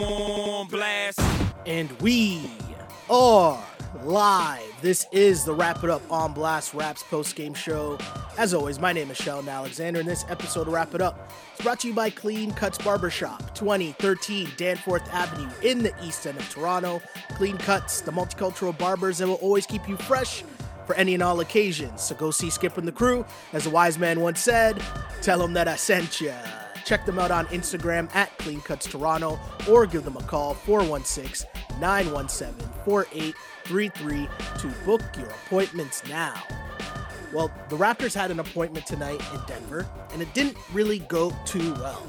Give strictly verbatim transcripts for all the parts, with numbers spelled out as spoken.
On blast. And we are live. This is the Wrap It Up On Blast Raps post-game show. As always, my name is Sheldon Alexander, and this episode of Wrap It Up is brought to you by Clean Cuts Barbershop, twenty thirteen Danforth Avenue in the east end of Toronto. Clean Cuts, the multicultural barbers that will always keep you fresh for any and all occasions. So go see Skip and the crew. As a wise man once said, tell them that I sent ya. Check them out on Instagram at Clean Cuts Toronto or give them a call four one six, nine one seven, four eight three three to book your appointments now. Well, the Raptors had an appointment tonight in Denver, and it didn't really go too well,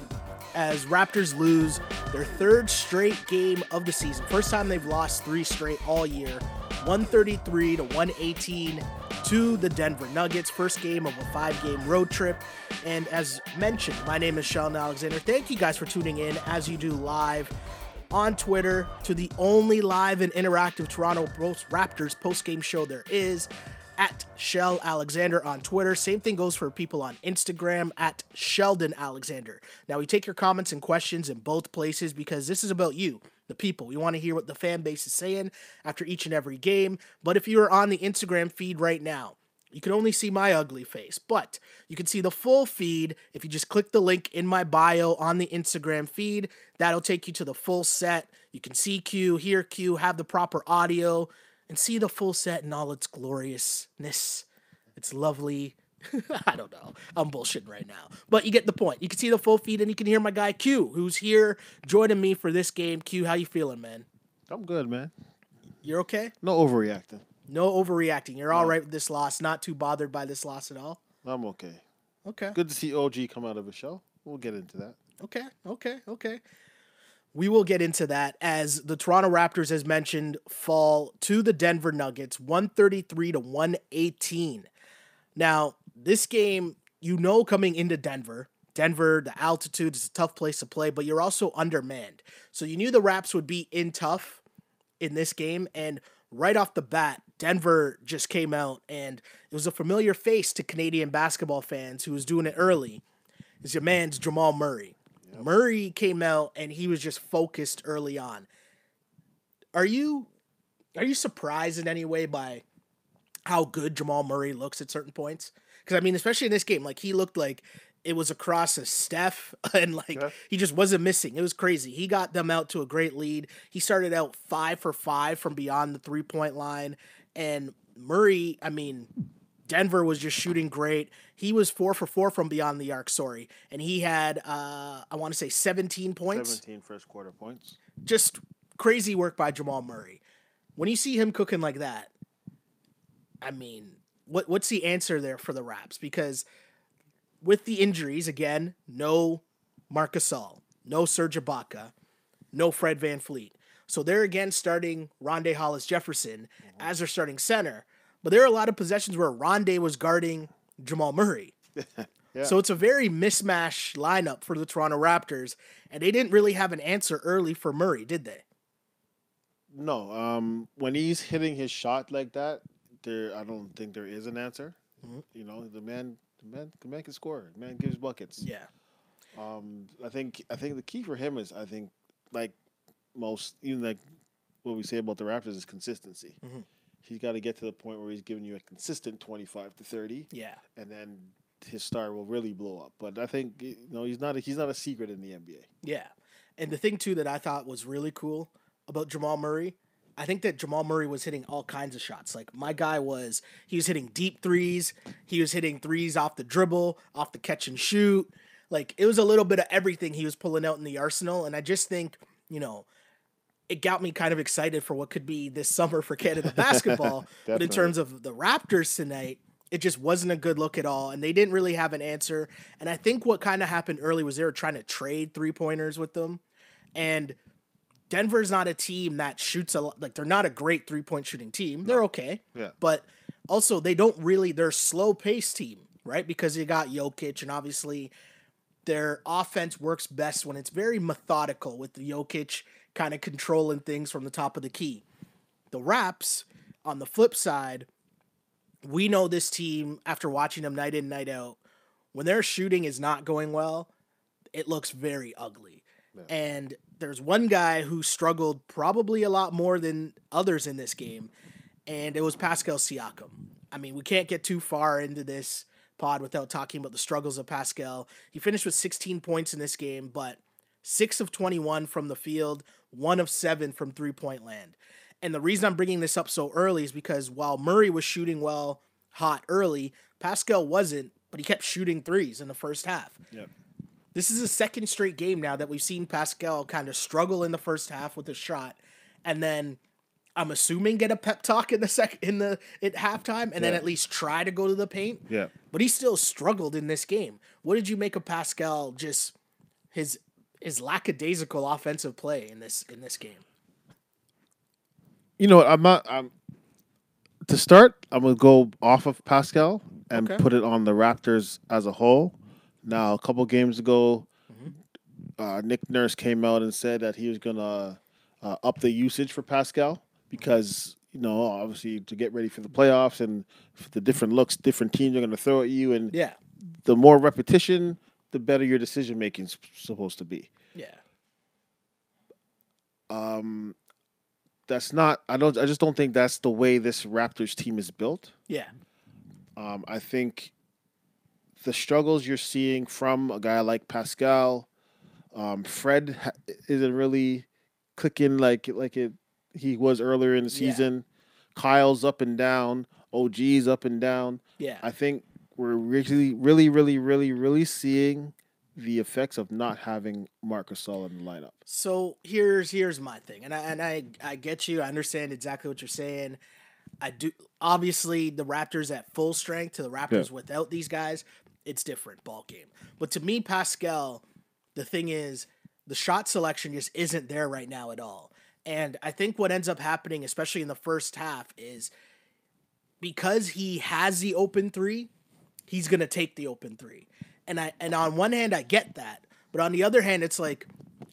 as Raptors lose their third straight game of the season. First time they've lost three straight all year, one thirty-three to one eighteen to the Denver Nuggets, first game of a five-game road trip. And as mentioned, my name is Sheldon Alexander. Thank you guys for tuning in as you do live on Twitter to the only live and interactive Toronto Raptors post-game show there is, at Shell Alexander on Twitter. Same thing goes for people on Instagram at Sheldon Alexander. Now, we take your comments and questions in both places because this is about you, the people. We want to hear what the fan base is saying after each and every game. But if you are on the Instagram feed right now, you can only see my ugly face, but you can see the full feed if you just click the link in my bio on the Instagram feed. That'll take you to the full set. You can see Q, hear Q, have the proper audio, and see the full set in all its gloriousness. It's lovely. I don't know. I'm bullshitting right now. But you get the point. You can see the full feed, and you can hear my guy Q, who's here joining me for this game. Q, how you feeling, man? I'm good, man. You're okay? No overreacting. No overreacting. You're all right with this loss. Not too bothered by this loss at all? I'm okay. Okay. Good to see O G come out of a show. We'll get into that. Okay. Okay. Okay. We will get into that as the Toronto Raptors, as mentioned, fall to the Denver Nuggets, one thirty-three to one eighteen. Now, this game, you know, coming into Denver, Denver, the altitude is a tough place to play, but you're also undermanned. So you knew the Raps would be in tough in this game, and right off the bat, Denver just came out, and it was a familiar face to Canadian basketball fans who was doing it early. It's your man's Jamal Murray. Yep. Murray came out, and he was just focused early on. Are you are you surprised in any way by how good Jamal Murray looks at certain points? Because, I mean, especially in this game, like, he looked like it was across a Steph, and, like, yeah. he just wasn't missing. It was crazy. He got them out to a great lead. He started out five for five from beyond the three-point line. And Murray, I mean, Denver was just shooting great. He was four for four from beyond the arc, sorry. And he had, uh, I want to say, seventeen points. seventeen first-quarter points. Just crazy work by Jamal Murray. When you see him cooking like that, I mean, what what's the answer there for the Raps? Because with the injuries, again, no Marc Gasol, no Serge Ibaka, no Fred VanVleet. So they're again starting Rondae Hollis-Jefferson mm-hmm. as their starting center. But there are a lot of possessions where Rondae was guarding Jamal Murray. yeah. So it's a very mismatched lineup for the Toronto Raptors, and they didn't really have an answer early for Murray, did they? No. Um, when he's hitting his shot like that, there I don't think there is an answer. Mm-hmm. You know, the man... The man, the man can score. The man gives buckets. Yeah. Um, I think I think the key for him is, I think, like most, even like what we say about the Raptors is consistency. Mm-hmm. He's got to get to the point where he's giving you a consistent twenty-five to thirty. Yeah. And then his star will really blow up. But I think, you know, he's not a, he's not a secret in the N B A. Yeah. And the thing, too, that I thought was really cool about Jamal Murray, I think that Jamal Murray was hitting all kinds of shots. Like, my guy was, he was hitting deep threes. He was hitting threes off the dribble, off the catch and shoot. Like, it was a little bit of everything he was pulling out in the arsenal. And I just think, you know, it got me kind of excited for what could be this summer for Canada basketball. But in terms of the Raptors tonight, it just wasn't a good look at all. And they didn't really have an answer. And I think what kind of happened early was they were trying to trade three-pointers with them. And Denver's not a team that shoots a lot. Like, they're not a great three-point shooting team. They're okay. Yeah. But also, they don't really – they're a slow-paced team, right? Because you got Jokic, and obviously their offense works best when it's very methodical with the Jokic kind of controlling things from the top of the key. The Raps, on the flip side, we know this team, after watching them night in, night out, when their shooting is not going well, it looks very ugly. Yeah. And there's one guy who struggled probably a lot more than others in this game, and it was Pascal Siakam. I mean, we can't get too far into this pod without talking about the struggles of Pascal. He finished with sixteen points in this game, but six of twenty-one from the field, one of seven from three-point land. And the reason I'm bringing this up so early is because while Murray was shooting well hot early, Pascal wasn't, but he kept shooting threes in the first half. Yep. This is the second straight game now that we've seen Pascal kind of struggle in the first half with a shot, and then I'm assuming get a pep talk in the sec in the at halftime, and yeah. then at least try to go to the paint. Yeah. But he still struggled in this game. What did you make of Pascal? Just his his lackadaisical offensive play in this in this game. You know what? I'm not. I'm to start. I'm gonna go off of Pascal and okay. put it on the Raptors as a whole. Now, a couple games ago, mm-hmm. uh, Nick Nurse came out and said that he was gonna uh, up the usage for Pascal. Because, you know, obviously to get ready for the playoffs and for the different looks, different teams are going to throw at you. And yeah. the more repetition, the better your decision-making is supposed to be. Yeah. Um, that's not – I don't. I just don't think that's the way this Raptors team is built. Yeah. Um, I think the struggles you're seeing from a guy like Pascal, um, Fred ha isn't really clicking like like it – he was earlier in the season. Yeah. Kyle's up and down. O G's up and down. Yeah. I think we're really, really, really, really, really seeing the effects of not having Marc Gasol in the lineup. So here's here's my thing. And I and I, I get you. I understand exactly what you're saying. I do obviously the Raptors at full strength to the Raptors yeah. without these guys, it's different ball game. But to me, Pascal, the thing is the shot selection just isn't there right now at all. And I think what ends up happening, especially in the first half, is because he has the open three, he's going to take the open three. And I and on one hand, I get that. But on the other hand, it's like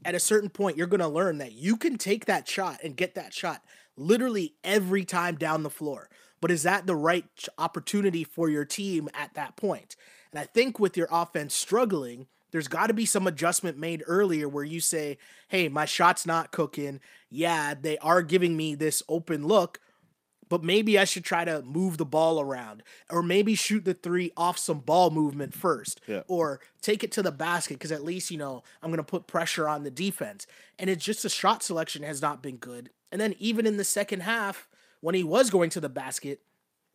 at a certain point, you're going to learn that you can take that shot and get that shot literally every time down the floor. But is that the right opportunity for your team at that point? And I think with your offense struggling, there's got to be some adjustment made earlier where you say, hey, my shot's not cooking. Yeah, they are giving me this open look, but maybe I should try to move the ball around or maybe shoot the three off some ball movement first yeah. or take it to the basket because at least, you know, I'm going to put pressure on the defense. And it's just the shot selection has not been good. And then even in the second half, when he was going to the basket,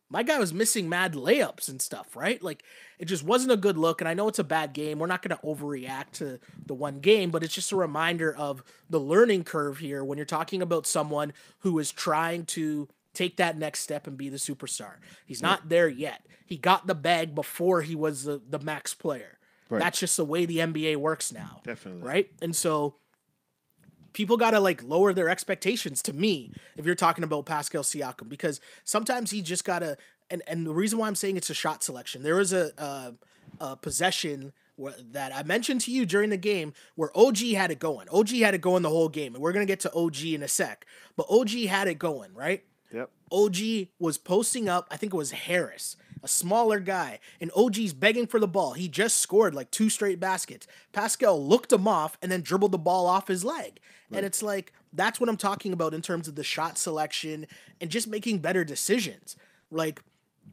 my guy was missing mad layups and stuff, right? Like, it just wasn't a good look, and I know it's a bad game. We're not going to overreact to the one game, but it's just a reminder of the learning curve here when you're talking about someone who is trying to take that next step and be the superstar. He's yeah. not there yet. He got the bag before he was the, the max player. Right. That's just the way the N B A works now. Definitely. Right? And so people got to, like, lower their expectations to me if you're talking about Pascal Siakam because sometimes he just got to and, – and the reason why I'm saying it's a shot selection. There was a, a, a possession where, that I mentioned to you during the game where O G had it going. O G had it going the whole game, and we're going to get to O G in a sec. But O G had it going, right? Yep. O G was posting up, I think it was Harris, a smaller guy, and O G's begging for the ball. He just scored like two straight baskets. Pascal looked him off and then dribbled the ball off his leg. Right. And it's like, that's what I'm talking about in terms of the shot selection and just making better decisions. Like,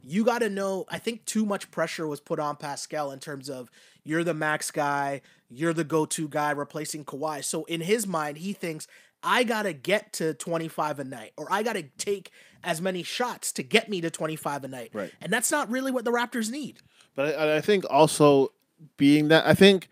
you got to know, I think too much pressure was put on Pascal in terms of you're the max guy, you're the go-to guy replacing Kawhi. So in his mind, he thinks, I got to get to twenty-five a night, or I got to take as many shots to get me to twenty-five a night. Right. And that's not really what the Raptors need. But I, I think also being that, I think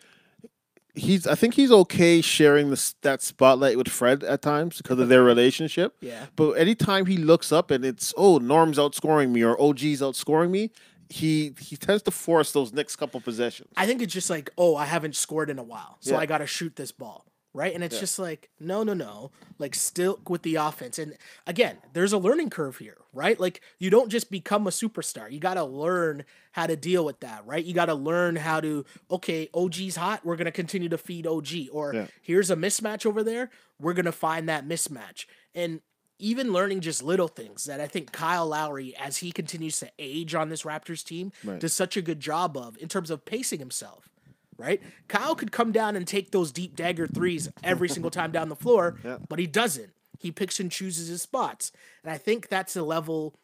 he's I think he's okay sharing the, that spotlight with Fred at times because of their relationship. Yeah. But anytime he looks up and it's, oh, Norm's outscoring me or O G's outscoring me, He he tends to force those next couple possessions. I think it's just like, oh, I haven't scored in a while, so yeah. I got to shoot this ball. Right. And it's yeah. just like, no, no, no, like still with the offense. And again, there's a learning curve here, right? Like you don't just become a superstar. You got to learn how to deal with that. Right. You got to learn how to, okay, O G's hot. We're going to continue to feed O G or yeah. here's a mismatch over there. We're going to find that mismatch. And even learning just little things that I think Kyle Lowry, as he continues to age on this Raptors team, right. does such a good job of in terms of pacing himself. right? Kyle could come down and take those deep dagger threes every single time down the floor, yeah. but he doesn't. He picks and chooses his spots. And I think that's the level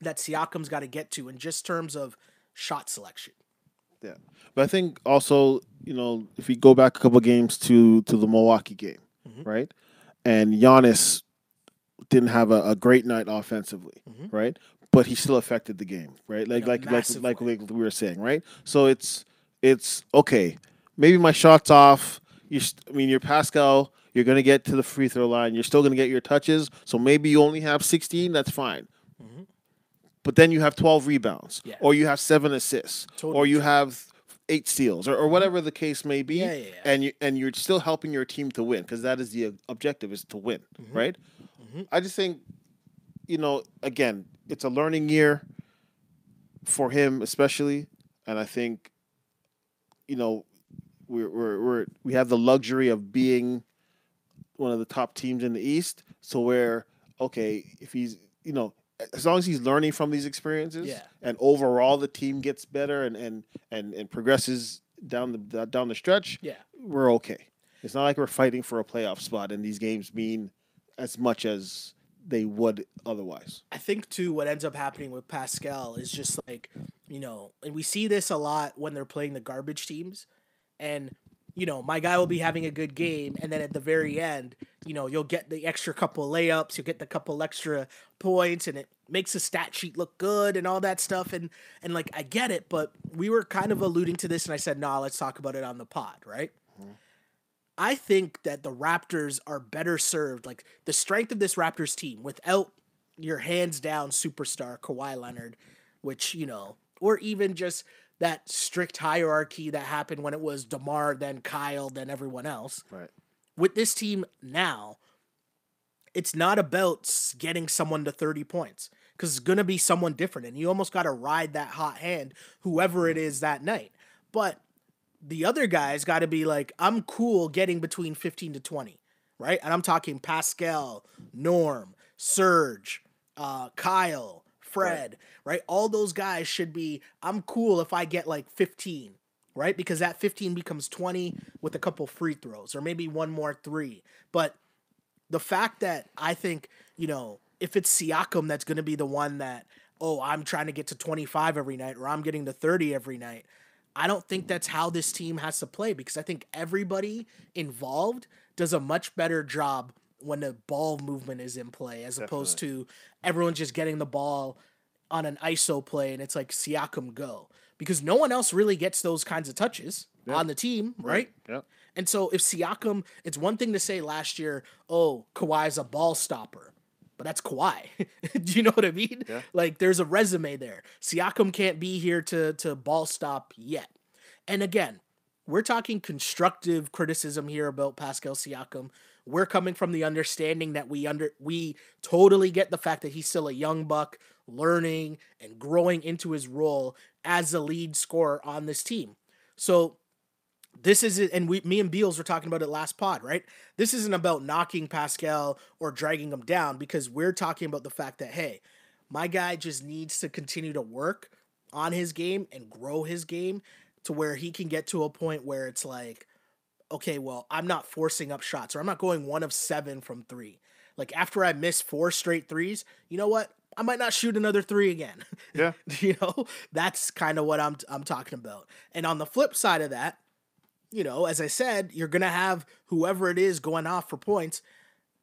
that Siakam's got to get to in just terms of shot selection. Yeah. But I think also, you know, if we go back a couple of games to, to the Milwaukee game, mm-hmm. right? And Giannis didn't have a, a great night offensively, mm-hmm. right? But he still affected the game, right? Like, like, like, like we were saying, right? So it's, it's okay. Maybe my shot's off. You, I mean, you're Pascal. You're going to get to the free throw line. You're still going to get your touches. So maybe you only have sixteen. That's fine. Mm-hmm. But then you have twelve rebounds, yeah. or you have seven assists, totally or you true. have eight steals, or, or whatever the case may be. Yeah, yeah, yeah. And you and you're still helping your team to win, because that is the objective, is to win, mm-hmm. right? Mm-hmm. I just think, you know, again, it's a learning year for him, especially, and I think, you know, we're we're, we're we have the luxury of being one of the top teams in the East, so where okay, if he's you know. as long as he's learning from these experiences yeah. and overall the team gets better and, and, and, and progresses down the down the stretch, yeah. we're okay. It's not like we're fighting for a playoff spot and these games mean as much as they would otherwise. I think, too, what ends up happening with Pascal is just like, you know, and we see this a lot when they're playing the garbage teams and, you know, my guy will be having a good game, and then at the very end, you know, you'll get the extra couple layups, you'll get the couple extra points, and it makes the stat sheet look good and all that stuff. And, and like, I get it, but we were kind of alluding to this, and I said, nah, let's talk about it on the pod, right? Mm-hmm. I think that the Raptors are better served, like, the strength of this Raptors team, without your hands-down superstar Kawhi Leonard, which, you know, or even just that strict hierarchy that happened when it was DeMar, then Kyle, then everyone else. Right. With this team now, it's not about getting someone to thirty points, because it's going to be someone different, and you almost got to ride that hot hand, whoever it is that night. But the other guys got to be like, I'm cool getting between fifteen to twenty, right? And I'm talking Pascal, Norm, Serge, uh, Kyle, Fred, right. right? All those guys should be, I'm cool if I get like fifteen, right? Because that fifteen becomes twenty with a couple free throws or maybe one more three. But the fact that I think, you know, if it's Siakam that's going to be the one that, oh, I'm trying to get to twenty-five every night or I'm getting to thirty every night, I don't think that's how this team has to play, because I think everybody involved does a much better job when the ball movement is in play as Definitely. opposed to everyone just getting the ball on an I S O play and it's like Siakam go. Because no one else really gets those kinds of touches yep. on the team, right? Yep. And so if Siakam, it's one thing to say last year, oh, Kawhi's a ball stopper, but that's Kawhi. Do you know what I mean? Yeah. Like, there's a resume there. Siakam can't be here to, to ball stop yet. And again, we're talking constructive criticism here about Pascal Siakam. We're coming from the understanding that we under we totally get the fact that he's still a young buck, learning and growing into his role as the lead scorer on this team. So this is it, and we, me and Beals were talking about it last pod, right? This isn't about knocking Pascal or dragging him down, because we're talking about the fact that, hey, my guy just needs to continue to work on his game and grow his game to where he can get to a point where it's like, okay, well, I'm not forcing up shots, or I'm not going one of seven from three. Like, after I miss four straight threes, you know what? I might not shoot another three again. Yeah. You know, that's kind of what I'm, I'm talking about. And on the flip side of that, you know, as I said, you're going to have whoever it is going off for points.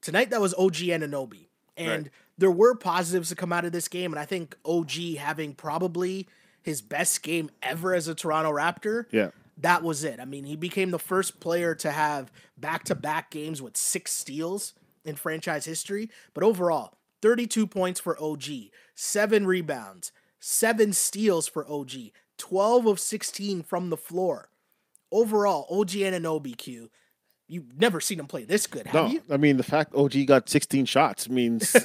Tonight, that was O G Anunoby. And right. there were positives to come out of this game. And I think O G having probably his best game ever as a Toronto Raptor. Yeah. That was it. I mean, he became the first player to have back-to-back games with six steals in franchise history. But overall, thirty-two points for O G, seven rebounds, seven steals for O G, twelve of sixteen from the floor. Overall, O G Anunoby, Q, you've never seen him play this good, have no, you? I mean, the fact O G got sixteen shots means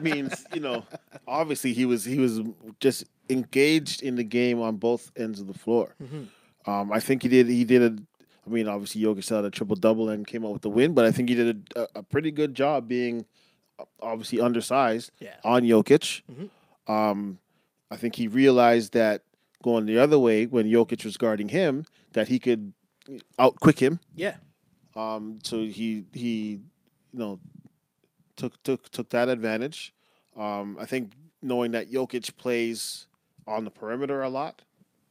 means, you know, obviously he was he was just engaged in the game on both ends of the floor. Mm-hmm. Um, I think he did. He did. A, I mean, obviously, Jokic had a triple double and came out with the win. But I think he did a, a pretty good job being, obviously, undersized yeah. on Jokic. Mm-hmm. Um, I think he realized that going the other way when Jokic was guarding him, that he could outquick him. Yeah. Um. So he he, you know, took took took that advantage. Um. I think knowing that Jokic plays on the perimeter a lot,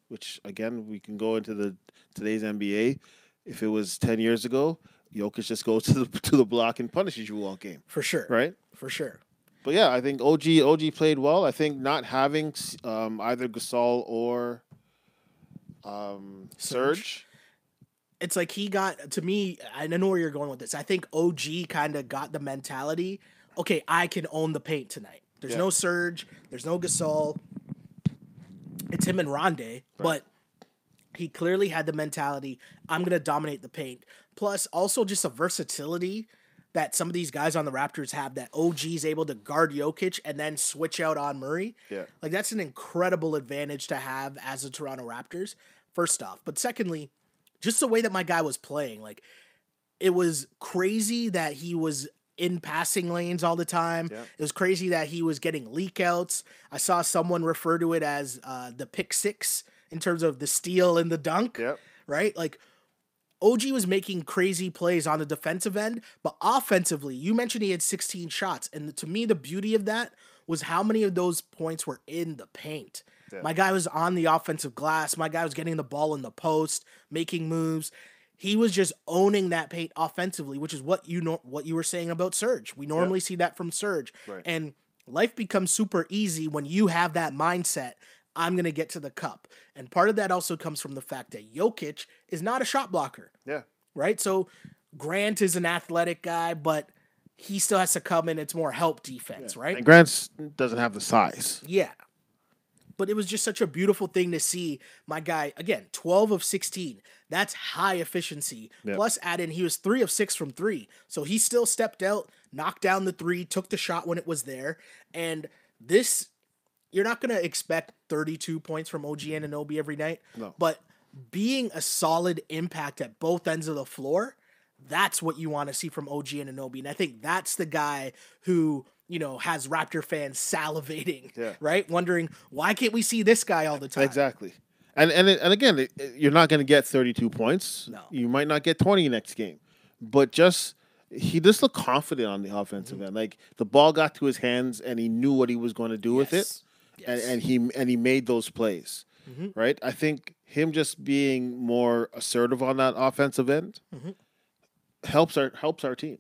which again we can go into the today's N B A. If it was ten years ago, Jokic just goes to the to the block and punishes you all game. For sure. Right. For sure. But yeah, I think O G O G played well. I think not having um, either Gasol or um, Serge. It's like he got, to me, I know where you're going with this. I think O G kind of got the mentality, okay, I can own the paint tonight. There's yeah. no Serge. There's no Gasol. It's him and Rondae. Right. But he clearly had the mentality, I'm going to dominate the paint. Plus, also just a versatility that some of these guys on the Raptors have, that O G's able to guard Jokic and then switch out on Murray. Yeah. Like, that's an incredible advantage to have as the Toronto Raptors, first off. But secondly, just the way that my guy was playing. Like, it was crazy that he was in passing lanes all the time. Yeah. It was crazy that he was getting leakouts. I saw someone refer to it as uh, the pick six in terms of the steal and the dunk. Yeah. Right? Like, O G was making crazy plays on the defensive end, but offensively, you mentioned he had sixteen shots, and to me, the beauty of that was how many of those points were in the paint. Yeah. My guy was on the offensive glass. My guy was getting the ball in the post, making moves. He was just owning that paint offensively, which is what you know what you were saying about Serge. We normally yeah. see that from Serge, right. and life becomes super easy when you have that mindset. I'm going to get to the cup. And part of that also comes from the fact that Jokic is not a shot blocker. Yeah. Right? So Grant is an athletic guy, but he still has to come in. It's more help defense, yeah. right? And Grant doesn't have the size. Yeah. But it was just such a beautiful thing to see my guy, again, twelve of sixteen. That's high efficiency. Yeah. Plus add in, he was three of six from three. So he still stepped out, knocked down the three, took the shot when it was there. And this, you're not going to expect thirty-two points from O G Anunoby every night. No. But being a solid impact at both ends of the floor, that's what you want to see from O G Anunoby. And I think that's the guy who, you know, has Raptor fans salivating, yeah. right? Wondering, why can't we see this guy all the time? Exactly. And and, and again, you're not going to get thirty-two points. No. You might not get twenty next game. But just... He just looked confident on the offensive mm-hmm. end. Like, the ball got to his hands, and he knew what he was going to do yes. with it. Yes. And, and he and he made those plays, mm-hmm. right? I think him just being more assertive on that offensive end mm-hmm. helps our helps our team,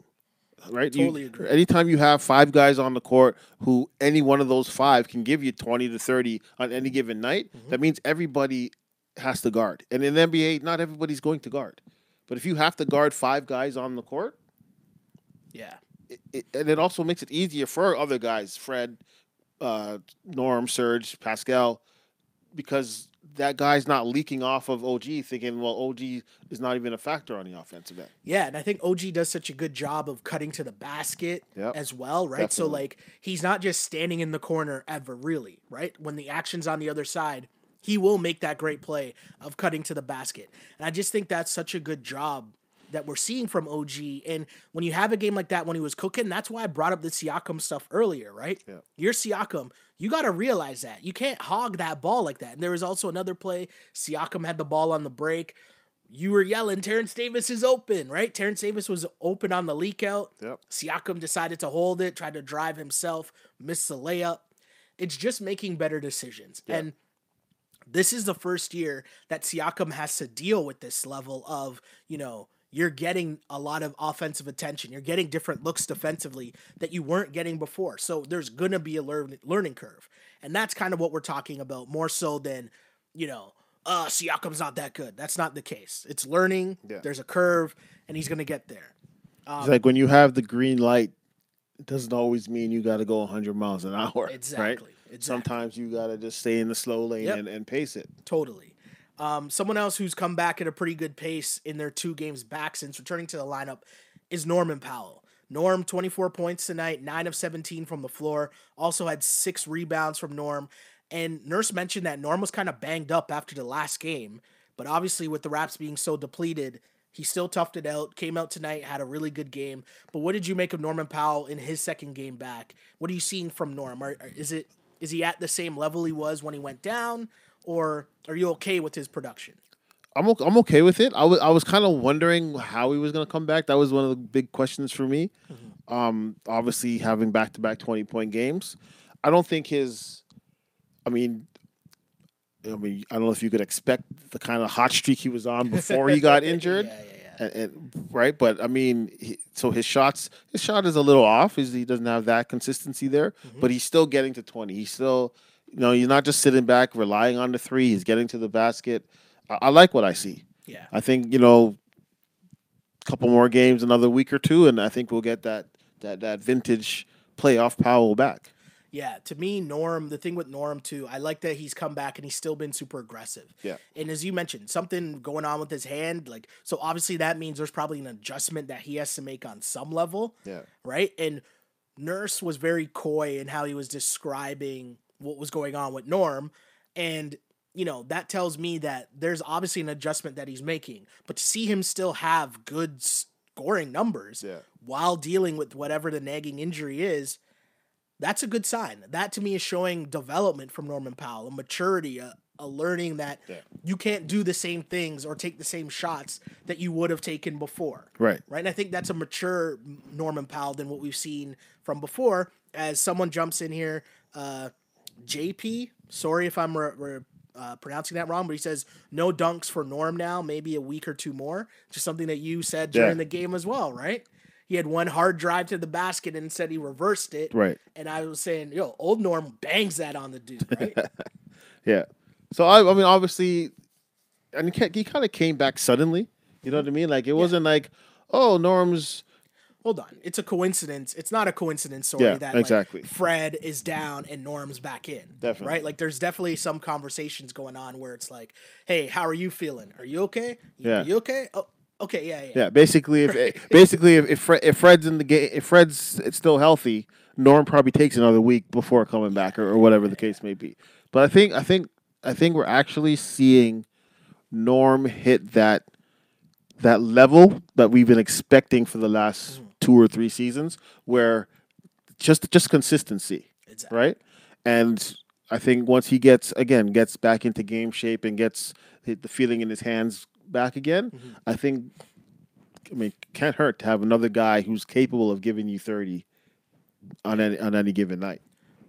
right? Totally you, agree. Anytime you have five guys on the court who any one of those five can give you twenty to thirty on any given night, mm-hmm. that means everybody has to guard. And in the N B A, not everybody's going to guard. But if you have to guard five guys on the court, yeah, it, it, and it also makes it easier for other guys, Fred, Uh, Norm, Serge, Pascal, because that guy's not leaking off of O G thinking, well, O G is not even a factor on the offensive end. Yeah, and I think O G does such a good job of cutting to the basket yep. as well, right? Definitely. So, like, he's not just standing in the corner ever, really, right? When the action's on the other side, he will make that great play of cutting to the basket. And I just think that's such a good job that we're seeing from O G. And when you have a game like that, when he was cooking, that's why I brought up the Siakam stuff earlier, right? Yeah. You're Siakam. You got to realize that. You can't hog that ball like that. And there was also another play. Siakam had the ball on the break. You were yelling, Terrence Davis is open, right? Terrence Davis was open on the leak out. Yep. Siakam decided to hold it, tried to drive himself, missed the layup. It's just making better decisions. Yep. And this is the first year that Siakam has to deal with this level of, you know, you're getting a lot of offensive attention. You're getting different looks defensively that you weren't getting before. So there's going to be a learn learning curve. And that's kind of what we're talking about more so than, you know, uh, Siakam's not that good. That's not the case. It's learning. Yeah. There's a curve, and he's going to get there. Um, it's like when you have the green light, it doesn't always mean you got to go one hundred miles an hour. Exactly. Right? Exactly. Sometimes you got to just stay in the slow lane yep. and, and pace it. Totally. Um, someone else who's come back at a pretty good pace in their two games back since returning to the lineup is Norman Powell. Norm, twenty-four points tonight, nine of seventeen from the floor. Also had six rebounds from Norm. And Nurse mentioned that Norm was kind of banged up after the last game. But obviously with the Raps being so depleted, he still toughed it out, came out tonight, had a really good game. But what did you make of Norman Powell in his second game back? What are you seeing from Norm? Are, is it is he at the same level he was when he went down? or are you okay with his production? I'm okay, I'm okay with it. I was I was kind of wondering how he was going to come back. That was one of the big questions for me. Mm-hmm. Um, obviously, having back-to-back twenty-point games. I don't think his – I mean, I mean, I don't know if you could expect the kind of hot streak he was on before he got injured. Yeah, yeah, yeah. And, and, right? But, I mean, he, so his shots – his shot is a little off. He's, he doesn't have that consistency there. Mm-hmm. But he's still getting to twenty. He's still – you know, he's not just sitting back, relying on the three. He's getting to the basket. I like what I see. Yeah, I think, you know, a couple more games, another week or two, and I think we'll get that that that vintage playoff Powell back. Yeah, to me, Norm. The thing with Norm too, I like that he's come back and he's still been super aggressive. Yeah, and as you mentioned, something going on with his hand. Like, so obviously that means there's probably an adjustment that he has to make on some level. Yeah, right. And Nurse was very coy in how he was describing what was going on with Norm, and. You know, that tells me that there's obviously an adjustment that he's making, but to see him still have good scoring numbers yeah. while dealing with whatever the nagging injury is, that's a good sign. That to me is showing development from Norman Powell, a maturity, a, a learning that yeah. you can't do the same things or take the same shots that you would have taken before. Right. Right. And I think that's a mature Norman Powell than what we've seen from before. As someone jumps in here, uh, J P, sorry if I'm re- re- Uh, pronouncing that wrong, but he says no dunks for Norm now, maybe a week or two more. Just something that you said during yeah. the game as well, right? He had one hard drive to the basket and said he reversed it. Right. And I was saying, yo, old Norm bangs that on the dude, right? yeah. So, I, I mean, obviously, and he kind of came back suddenly. You know what I mean? Like, it yeah. wasn't like, oh, Norm's... Hold on. It's a coincidence. It's not a coincidence, sorry, yeah, that exactly. like, Fred is down and Norm's back in. Definitely. Right? Like, there's definitely some conversations going on where it's like, hey, how are you feeling? Are you okay? You, yeah. Are you okay? Oh, okay, yeah, yeah. Yeah, basically, if it, basically if if, Fred, if Fred's in the game, if Fred's it's still healthy, Norm probably takes another week before coming back or, or whatever yeah, the case yeah. may be. But I think I think I think we're actually seeing Norm hit that that level that we've been expecting for the last mm. two or three seasons, where just just consistency, exactly. right? And I think once he gets, again, gets back into game shape and gets the feeling in his hands back again, mm-hmm. I think, I mean, can't hurt to have another guy who's capable of giving you thirty on any, on any given night.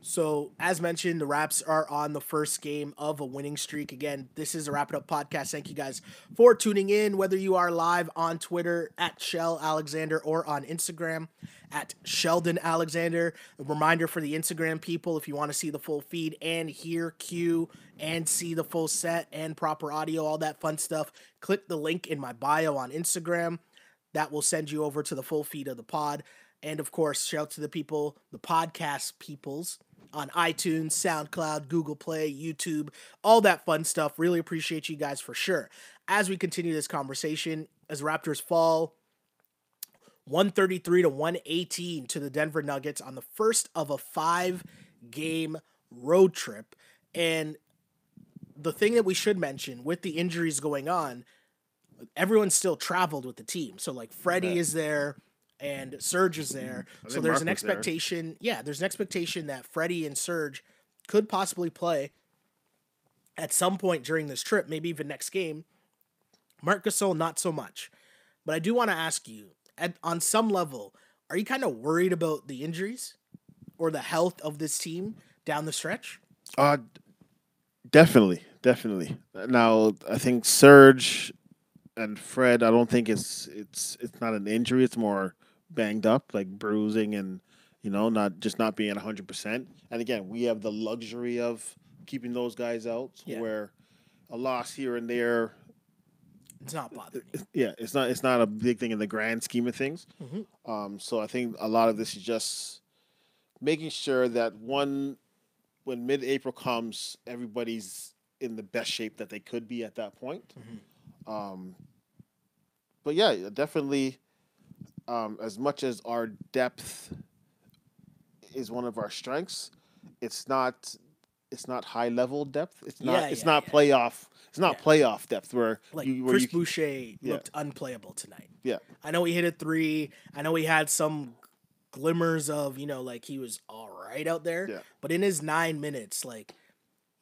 So, as mentioned, the Raps are on the first game of a winning streak. Again, this is a Wrap It Up podcast. Thank you guys for tuning in, whether you are live on Twitter at Shell Alexander or on Instagram at Sheldon Alexander. A reminder for the Instagram people, if you want to see the full feed and hear Q and see the full set and proper audio, all that fun stuff, click the link in my bio on Instagram. That will send you over to the full feed of the pod. And, of course, shout out to the people, the podcast peoples, on iTunes, SoundCloud, Google Play, YouTube, all that fun stuff. Really appreciate you guys for sure. As we continue this conversation, as Raptors fall one thirty-three to one eighteen to the Denver Nuggets on the first of a five-game road trip. And the thing that we should mention, with the injuries going on, everyone's still traveled with the team. So, like, Freddie is there. And Serge is there. So there's Mark an expectation. There. Yeah, there's an expectation that Freddie and Serge could possibly play at some point during this trip, maybe even next game. Marc Gasol, not so much. But I do want to ask you, at, on some level, are you kind of worried about the injuries or the health of this team down the stretch? Uh, definitely, definitely. Now, I think Serge and Fred, I don't think it's it's it's not an injury. It's more... banged up, like bruising and, you know, not just not being one hundred percent. And again, we have the luxury of keeping those guys out yeah. where a loss here and there. It's not bothering you. Yeah, it's not, it's not a big thing in the grand scheme of things. Mm-hmm. Um, so I think a lot of this is just making sure that, one, when mid-April comes, everybody's in the best shape that they could be at that point. Mm-hmm. Um, but yeah, definitely... Um, as much as our depth is one of our strengths, it's not it's not high level depth. It's not yeah, it's yeah, not yeah. playoff. It's not yeah. playoff depth where like you, where Chris you, Boucher yeah. looked unplayable tonight. Yeah, I know he hit a three. I know he had some glimmers of, you know, like he was all right out there. Yeah. But in his nine minutes, like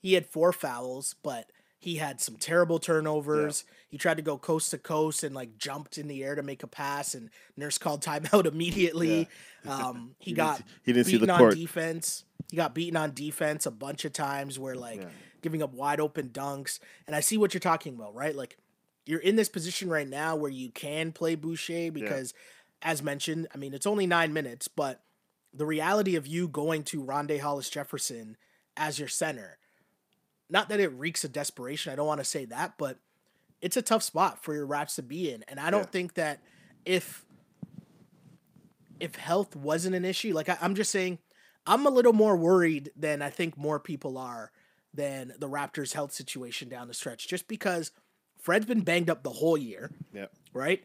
he had four fouls, but he had some terrible turnovers. Yeah. He tried to go coast to coast and like jumped in the air to make a pass, and Nurse called timeout immediately. Yeah. Um, he, he got didn't, he didn't beaten see the on court. defense. He got beaten on defense a bunch of times where like yeah. giving up wide open dunks. And I see what you're talking about, right? Like you're in this position right now where you can play Boucher because yeah. as mentioned, I mean, it's only nine minutes, but the reality of you going to Rondae Hollis-Jefferson as your center, not that it reeks of desperation. I don't want to say that, but it's a tough spot for your Raps to be in. And I don't yeah. think that if, if health wasn't an issue, like I, I'm just saying, I'm a little more worried than I think more people are than the Raptors' health situation down the stretch, just because Fred's been banged up the whole year, yeah. right?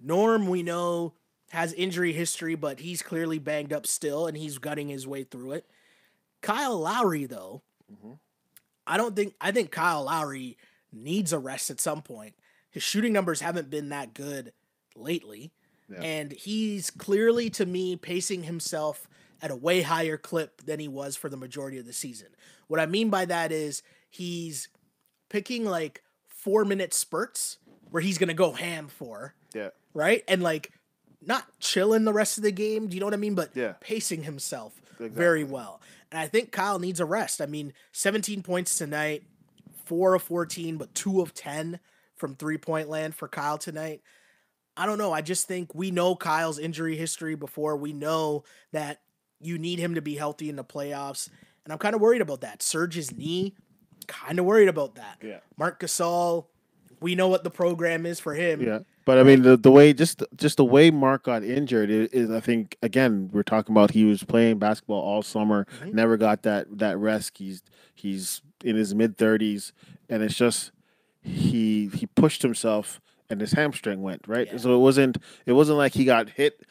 Norm, we know, has injury history, but he's clearly banged up still, and he's gutting his way through it. Kyle Lowry, though, mm-hmm. I don't think – I think Kyle Lowry needs a rest at some point. His shooting numbers haven't been that good lately, yeah. and he's clearly, to me, pacing himself – at a way higher clip than he was for the majority of the season. What I mean by that is he's picking like four minute spurts where he's going to go ham for. Yeah. Right. And like not chilling the rest of the game. Do you know what I mean? But yeah. pacing himself exactly. very well. And I think Kyle needs a rest. I mean, seventeen points tonight, four of fourteen, but two of ten from three point land for Kyle tonight. I don't know. I just think we know Kyle's injury history before. We know that you need him to be healthy in the playoffs. And I'm kind of worried about that. Serge's knee, kind of worried about that. Yeah. Marc Gasol, we know what the program is for him. Yeah. But I mean, the, the way, just, just the way Marc got injured is, is, I think, again, we're talking about he was playing basketball all summer, right. never got that, that rest. He's, he's in his mid thirties, and it's just, he, he pushed himself and his hamstring went right. Yeah. So it wasn't, it wasn't like he got hit.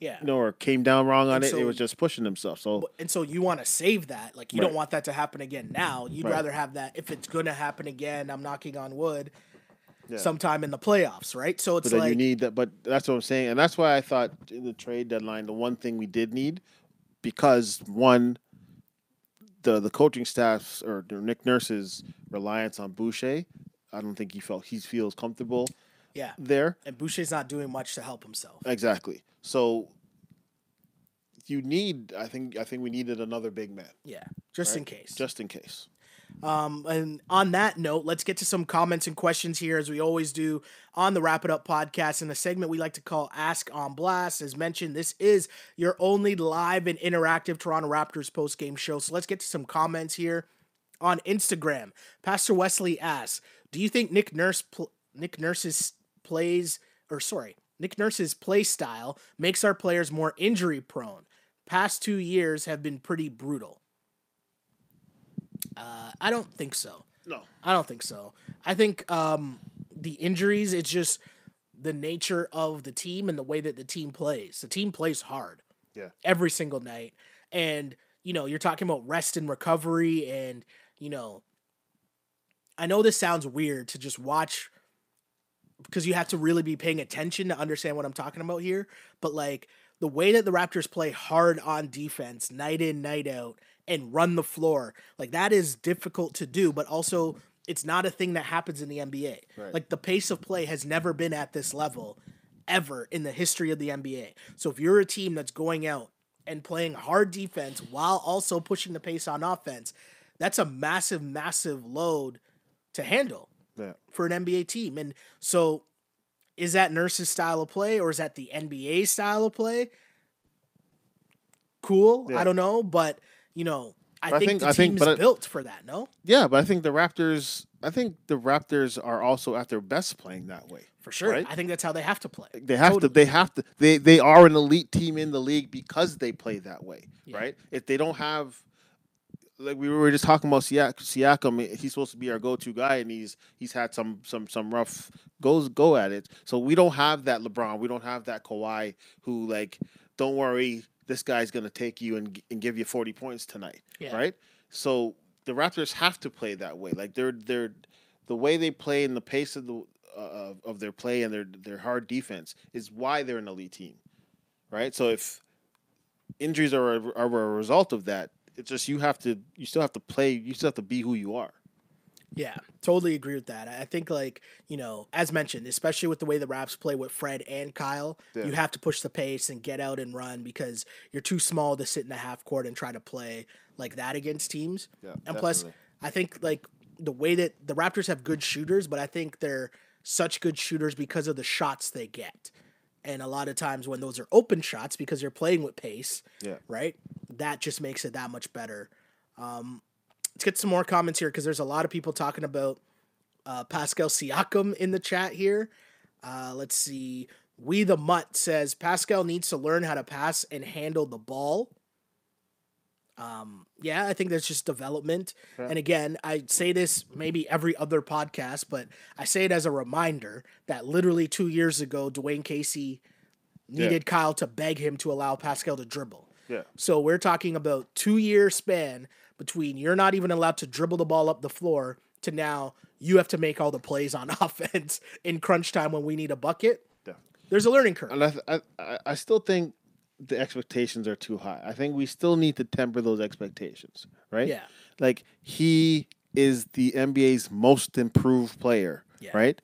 Yeah. You know, or came down wrong on and it. So, it was just pushing himself. So and so you want to save that. Like you right. don't want that to happen again now. You'd right. rather have that if it's gonna happen again, I'm knocking on wood, yeah. sometime in the playoffs, right? So it's but like you need that, but that's what I'm saying. And that's why I thought in the trade deadline, the one thing we did need, because one, the the coaching staff's or Nick Nurse's reliance on Boucher, I don't think he felt he feels comfortable. Yeah. There. And Boucher's not doing much to help himself. Exactly. So you need I think I think we needed another big man. Yeah. Just right? in case. Just in case. Um and on that note, let's get to some comments and questions here as we always do on the Wrap It Up podcast in a segment we like to call Ask on Blast. As mentioned, this is your only live and interactive Toronto Raptors post-game show. So let's get to some comments here on Instagram. Pastor Wesley asks, "Do you think Nick Nurse pl- Nick Nurse's plays or sorry Nick Nurse's play style makes our players more injury prone? Past two years have been pretty brutal." Uh, I don't think so. No, I don't think so. I think um, the injuries, it's just the nature of the team and the way that the team plays. The team plays hard yeah. every single night. And, you know, you're talking about rest and recovery. And, you know, I know this sounds weird to just watch, because you have to really be paying attention to understand what I'm talking about here. But like the way that the Raptors play hard on defense, night in, night out, and run the floor, like that is difficult to do, but also it's not a thing that happens in the N B A. Right. Like the pace of play has never been at this level ever in the history of the N B A. So if you're a team that's going out and playing hard defense while also pushing the pace on offense, that's a massive, massive load to handle. Yeah. For an N B A team. And so is that Nurse's style of play or is that the N B A style of play? Cool. Yeah. I don't know. But, you know, I but think, think the I team think, is I, built for that, no? Yeah, but I think the Raptors I think the Raptors are also at their best playing that way. For sure. Right? I think that's how they have to play. They have totally. to they have to they they are an elite team in the league because they play that way. Yeah. Right? If they don't have, like we were just talking about Siakam, he's supposed to be our go-to guy, and he's he's had some some some rough goes go at it. So we don't have that LeBron, we don't have that Kawhi, who like, don't worry, this guy's gonna take you and and give you forty points tonight, yeah. right? So the Raptors have to play that way. Like they're they're the way they play and the pace of the uh, of their play and their their hard defense is why they're an elite team, right? So if injuries are a, are a result of that, It's just you have to you still have to play. You still have to be who you are. Yeah, totally agree with that. I think, like, you know, as mentioned, especially with the way the Raps play with Fred and Kyle, yeah. you have to push the pace and get out and run because you're too small to sit in the half court and try to play like that against teams. Yeah, and definitely. Plus, I think, like, the way that the Raptors have good shooters, but I think they're such good shooters because of the shots they get. And a lot of times when those are open shots because you're playing with pace, yeah. right, that just makes it that much better. Um Let's get some more comments here because there's a lot of people talking about uh, Pascal Siakam in the chat here. Uh, let's see. We the Mutt says, Pascal needs to learn how to pass and handle the ball. Um, yeah, I think that's just development. Yeah. And again, I say this maybe every other podcast, but I say it as a reminder that literally two years ago, Dwayne Casey needed yeah. Kyle to beg him to allow Pascal to dribble. Yeah. So we're talking about two-year span between you're not even allowed to dribble the ball up the floor to now you have to make all the plays on offense in crunch time when we need a bucket. Yeah. There's a learning curve. And I, I, I still think the expectations are too high. I think we still need to temper those expectations, right? Yeah. Like, he is the N B A's most improved player, yeah. right?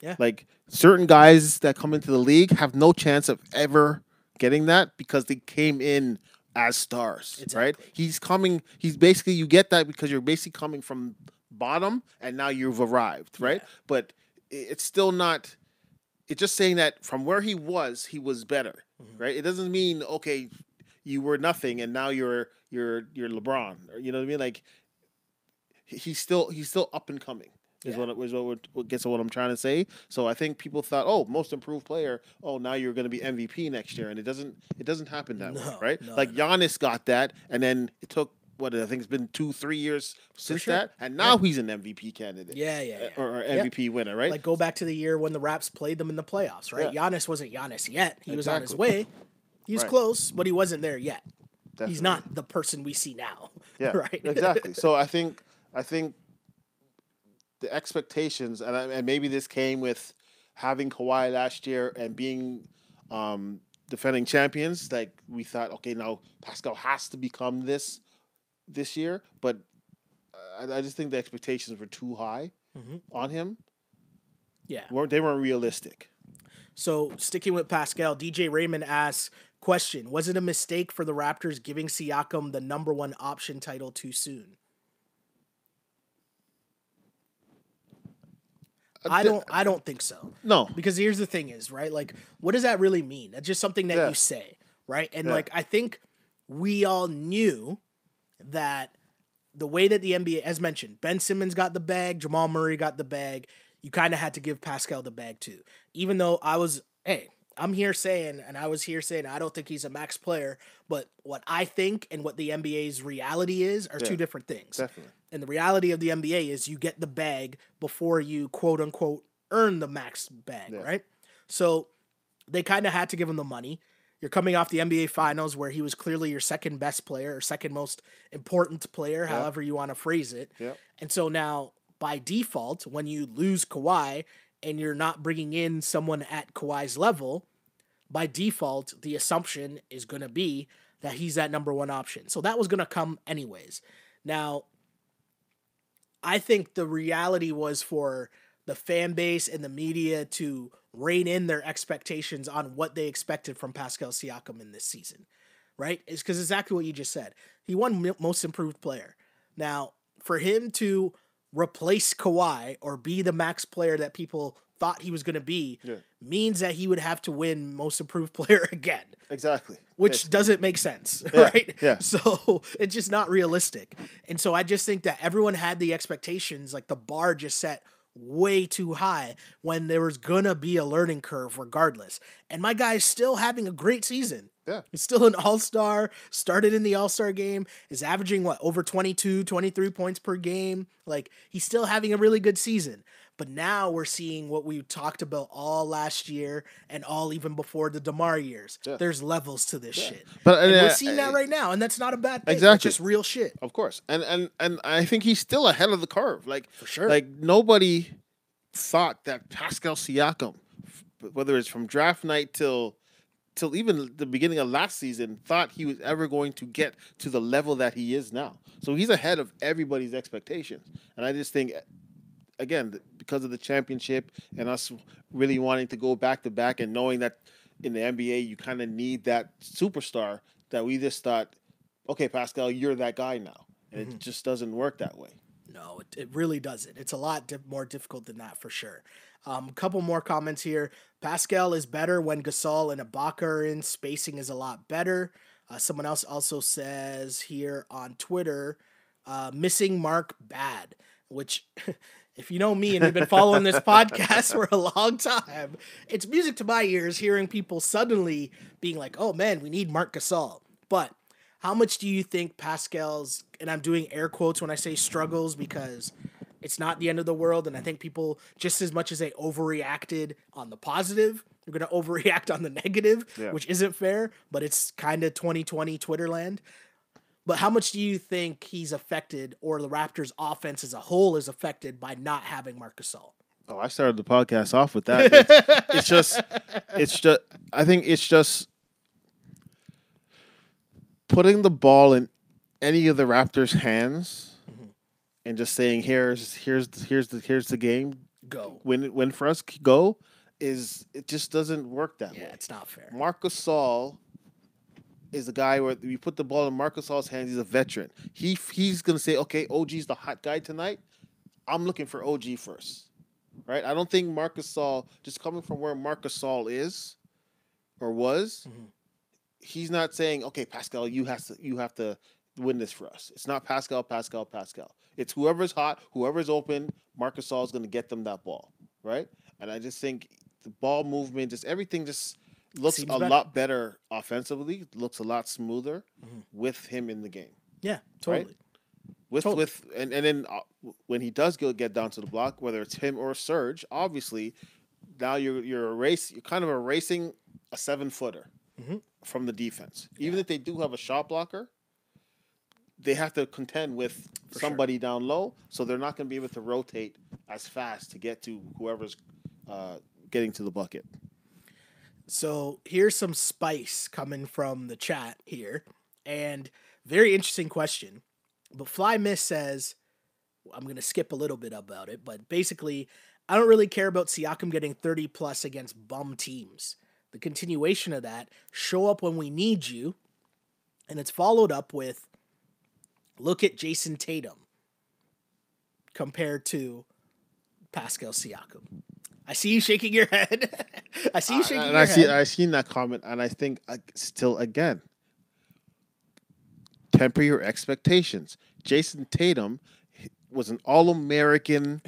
Yeah. Like, certain guys that come into the league have no chance of ever getting that because they came in as stars, exactly. right? He's coming, he's basically, you get that because you're basically coming from bottom and now you've arrived, right? Yeah. But it's still not, it's just saying that from where he was, he was better, mm-hmm. right? It doesn't mean, okay, you were nothing and now you're, you're, you're LeBron, or, you know what I mean? Like, he's still, he's still up and coming. Is yeah. what is what, what gets what I'm trying to say. So I think people thought, oh, most improved player. Oh, now you're going to be M V P next year, and it doesn't it doesn't happen that no, way, right? No, like no. Giannis got that, and then it took what I think it's been two, three years since sure. that, and now yeah. he's an M V P candidate. Yeah, yeah, yeah. or, or M V P yeah. winner, right? Like, go back to the year when the Raps played them in the playoffs, right? Yeah. Giannis wasn't Giannis yet. He exactly. was on his way. He was right. close, but he wasn't there yet. Definitely. He's not the person we see now. Yeah, right. Exactly. So I think I think. the expectations, and, I, and maybe this came with having Kawhi last year and being um, defending champions. Like, we thought, okay, now Pascal has to become this this year. But I, I just think the expectations were too high mm-hmm. on him. Yeah, weren't they weren't realistic. So sticking with Pascal, D J Raymond asks, question: was it a mistake for the Raptors giving Siakam the number one option title too soon? I don't I don't think so. No. Because here's the thing is, right? Like, what does that really mean? That's just something that yeah. you say, right? And yeah. like, I think we all knew that the way that the N B A, as mentioned, Ben Simmons got the bag, Jamal Murray got the bag. You kind of had to give Pascal the bag too. Even though I was, hey, I'm here saying, and I was here saying, I don't think he's a max player, but what I think and what the N B A's reality is are yeah, two different things. Definitely. And the reality of the N B A is you get the bag before you, quote unquote, earn the max bag, yeah. right? So they kind of had to give him the money. You're coming off the N B A Finals where he was clearly your second best player or second most important player, yeah. however you want to phrase it. Yeah. And so now, by default, when you lose Kawhi and you're not bringing in someone at Kawhi's level, by default, the assumption is going to be that he's that number one option. So that was going to come anyways. Now, I think the reality was for the fan base and the media to rein in their expectations on what they expected from Pascal Siakam in this season, right? It's because exactly what you just said. He won Most Improved Player. Now, for him to replace Kawhi or be the max player that people thought he was going to be yeah. means that he would have to win Most Improved Player again. Exactly. Which yes. doesn't make sense, yeah. right? Yeah. So it's just not realistic. And so I just think that everyone had the expectations, like the bar just set way too high when there was going to be a learning curve regardless. And my guy is still having a great season. Yeah. He's still an all-star, started in the all-star game, is averaging what, over twenty-two, twenty-three points per game. Like, he's still having a really good season. But now we're seeing what we talked about all last year and all even before the DeMar years. Yeah. There's levels to this yeah. shit. But and and we're seeing I, I, that right now, and that's not a bad thing. Exactly. It's just real shit. Of course. And and and I think he's still ahead of the curve. Like, for sure. Like, nobody thought that Pascal Siakam, whether it's from draft night till till even the beginning of last season, thought he was ever going to get to the level that he is now. So he's ahead of everybody's expectations. And I just think, again, because of the championship and us really wanting to go back-to-back and knowing that in the N B A you kind of need that superstar, that we just thought, okay, Pascal, you're that guy now. And mm-hmm. it just doesn't work that way. No, it, it really doesn't. It's a lot di- more difficult than that for sure. Um, couple more comments here. Pascal is better when Gasol and Ibaka are in. Spacing is a lot better. Uh, someone else also says here on Twitter, uh, missing Mark bad, which if you know me and you've been following this podcast for a long time, it's music to my ears hearing people suddenly being like, oh man, we need Marc Gasol. But how much do you think Pascal's, and I'm doing air quotes when I say struggles because it's not the end of the world, and I think people, just as much as they overreacted on the positive, they're going to overreact on the negative, yeah. which isn't fair, but it's kind of twenty twenty Twitter land. But how much do you think he's affected, or the Raptors' offense as a whole is affected by not having Marc Gasol? Oh, I started the podcast off with that. It's, it's just, it's just, I think it's just putting the ball in any of the Raptors' hands mm-hmm. and just saying, "Here's, here's, here's the, here's the game. Go win, win for us. Go." Is it just doesn't work that yeah, way? Yeah, it's not fair. Marc Gasol is the guy where you put the ball in Marc Gasol's hands. He's a veteran. He he's gonna say, okay, O G's the hot guy tonight. I'm looking for O G first, right? I don't think Marc Gasol, just coming from where Marc Gasol is or was, mm-hmm. he's not saying, okay, Pascal, you has to you have to win this for us. It's not Pascal, Pascal, Pascal. It's whoever's hot, whoever's open. Marc Gasol is gonna get them that ball, right? And I just think the ball movement, just everything, just looks Seems a better. lot better offensively. Looks a lot smoother mm-hmm. with him in the game. Yeah, totally. Right? With totally. with and and then uh, when he does go get down to the block, whether it's him or Serge, obviously now you're you're erase you're kind of erasing a seven footer mm-hmm. from the defense. Yeah. Even if they do have a shot blocker, they have to contend with For somebody sure. down low, so they're not going to be able to rotate as fast to get to whoever's uh, getting to the bucket. So here's some spice coming from the chat here, and very interesting question. But Fly Miss says, well, I'm going to skip a little bit about it, but basically, I don't really care about Siakam getting thirty plus against bum teams. The continuation of that, show up when we need you, and it's followed up with, look at Jason Tatum compared to Pascal Siakam. I see you shaking your head. I see you shaking uh, and your I see, head. I've seen that comment, and I think uh, still, again, temper your expectations. Jason Tatum was an All-American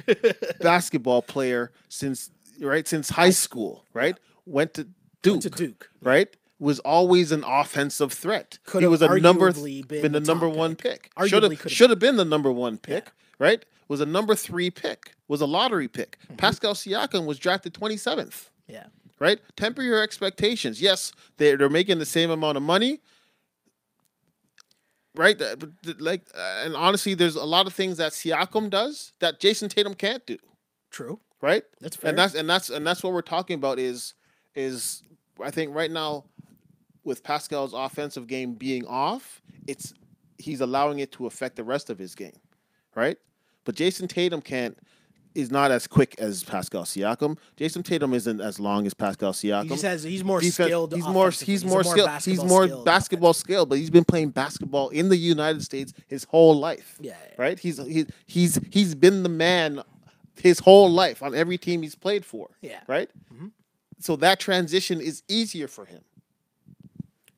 basketball player since right since high school, right? Went to Duke. Went to Duke. Right? Was always an offensive threat. Could he was a number th- been, been the number one pick. pick. Should have should have been the number one pick, yeah. right? Was a number three pick, was a lottery pick. Mm-hmm. Pascal Siakam was drafted twenty-seventh. Yeah. Right? Temper your expectations. Yes, they're, they're making the same amount of money. Right? Like, and honestly, there's a lot of things that Siakam does that Jason Tatum can't do. True. Right? That's fair. And that's and that's and that's what we're talking about is is I think right now with Pascal's offensive game being off, it's he's allowing it to affect the rest of his game. Right? But Jason Tatum can't is not as quick as Pascal Siakam. Jason Tatum isn't as long as Pascal Siakam. He just has, he's more Defense, skilled. He's more he's, he's more skilled. He's more skilled basketball skilled, but he's been playing basketball in the United States his whole life. Yeah. yeah. Right? He's he, he's he's been the man his whole life on every team he's played for. Yeah. Right? Mm-hmm. So that transition is easier for him.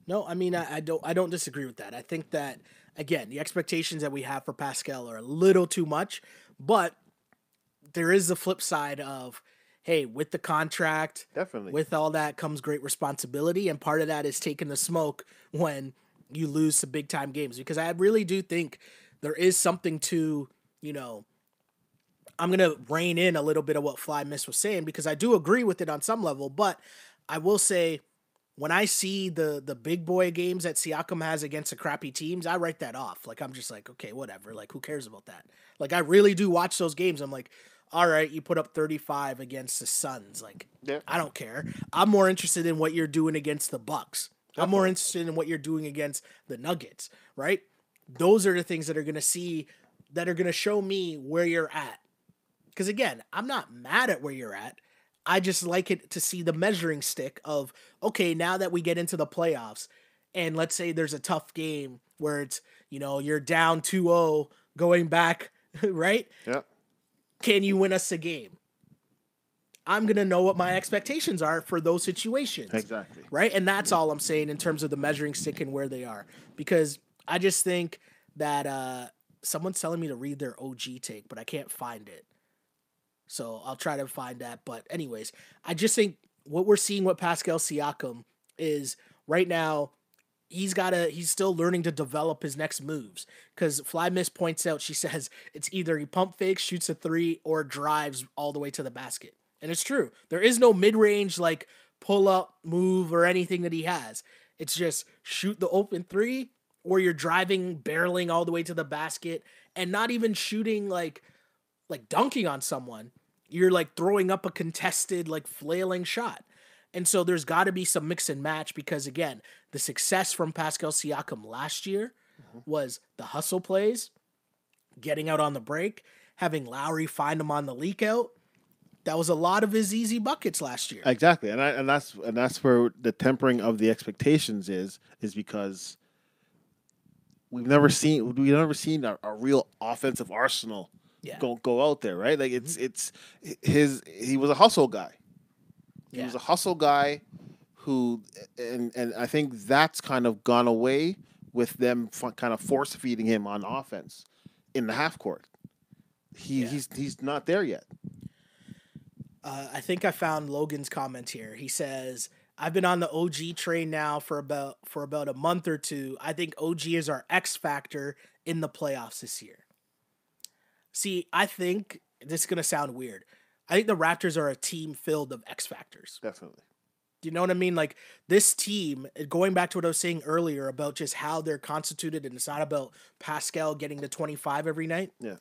No, I mean I, I don't I don't disagree with that. I think that again, the expectations that we have for Pascal are a little too much, but there is the flip side of, hey, with the contract, definitely, with all that comes great responsibility, and part of that is taking the smoke when you lose some big-time games, because I really do think there is something to, you know, I'm going to rein in a little bit of what Fly Miss was saying, because I do agree with it on some level, but I will say, when I see the the big boy games that Siakam has against the crappy teams, I write that off. Like, I'm just like, okay, whatever. Like, who cares about that? Like, I really do watch those games. I'm like, all right, you put up thirty-five against the Suns. Like, yeah. I don't care. I'm more interested in what you're doing against the Bucks. Definitely. I'm more interested in what you're doing against the Nuggets, right? Those are the things that are going to see, that are going to show me where you're at. Because, again, I'm not mad at where you're at. I just like it to see the measuring stick of, okay, now that we get into the playoffs, and let's say there's a tough game where it's, you know, you're down two oh going back, right? Yeah. Can you win us a game? I'm going to know what my expectations are for those situations. Exactly. Right? And that's all I'm saying in terms of the measuring stick and where they are. Because I just think that uh, someone's telling me to read their O G take, but I can't find it. So I'll try to find that. But anyways, I just think what we're seeing with Pascal Siakam is right now he's got to, he's still learning to develop his next moves. Because Fly Miss points out, she says it's either he pump fakes, shoots a three, or drives all the way to the basket. And it's true. There is no mid-range like pull up move or anything that he has. It's just shoot the open three, or you're driving, barreling all the way to the basket, and not even shooting like like dunking on someone. You're like throwing up a contested, like flailing shot. And so there's got to be some mix and match, because again, the success from Pascal Siakam last year mm-hmm. was the hustle plays, getting out on the break, having Lowry find him on the leak out. That was a lot of his easy buckets last year. Exactly. And I, and that's, and that's where the tempering of the expectations is, is because we've never seen, we've never seen a, a real offensive arsenal. Yeah. Go go out there, right? Like it's it's his. He was a hustle guy. He yeah. was a hustle guy, who and and I think that's kind of gone away with them kind of force feeding him on offense in the half court. He yeah. he's he's not there yet. Uh, I think I found Logan's comment here. He says, "I've been on the O G train now for about for about a month or two. I think O G is our X factor in the playoffs this year." See, I think this is going to sound weird. I think the Raptors are a team filled of X factors. Definitely. Do you know what I mean? Like this team, going back to what I was saying earlier about just how they're constituted, and it's not about Pascal getting to twenty-five every night. Yeah.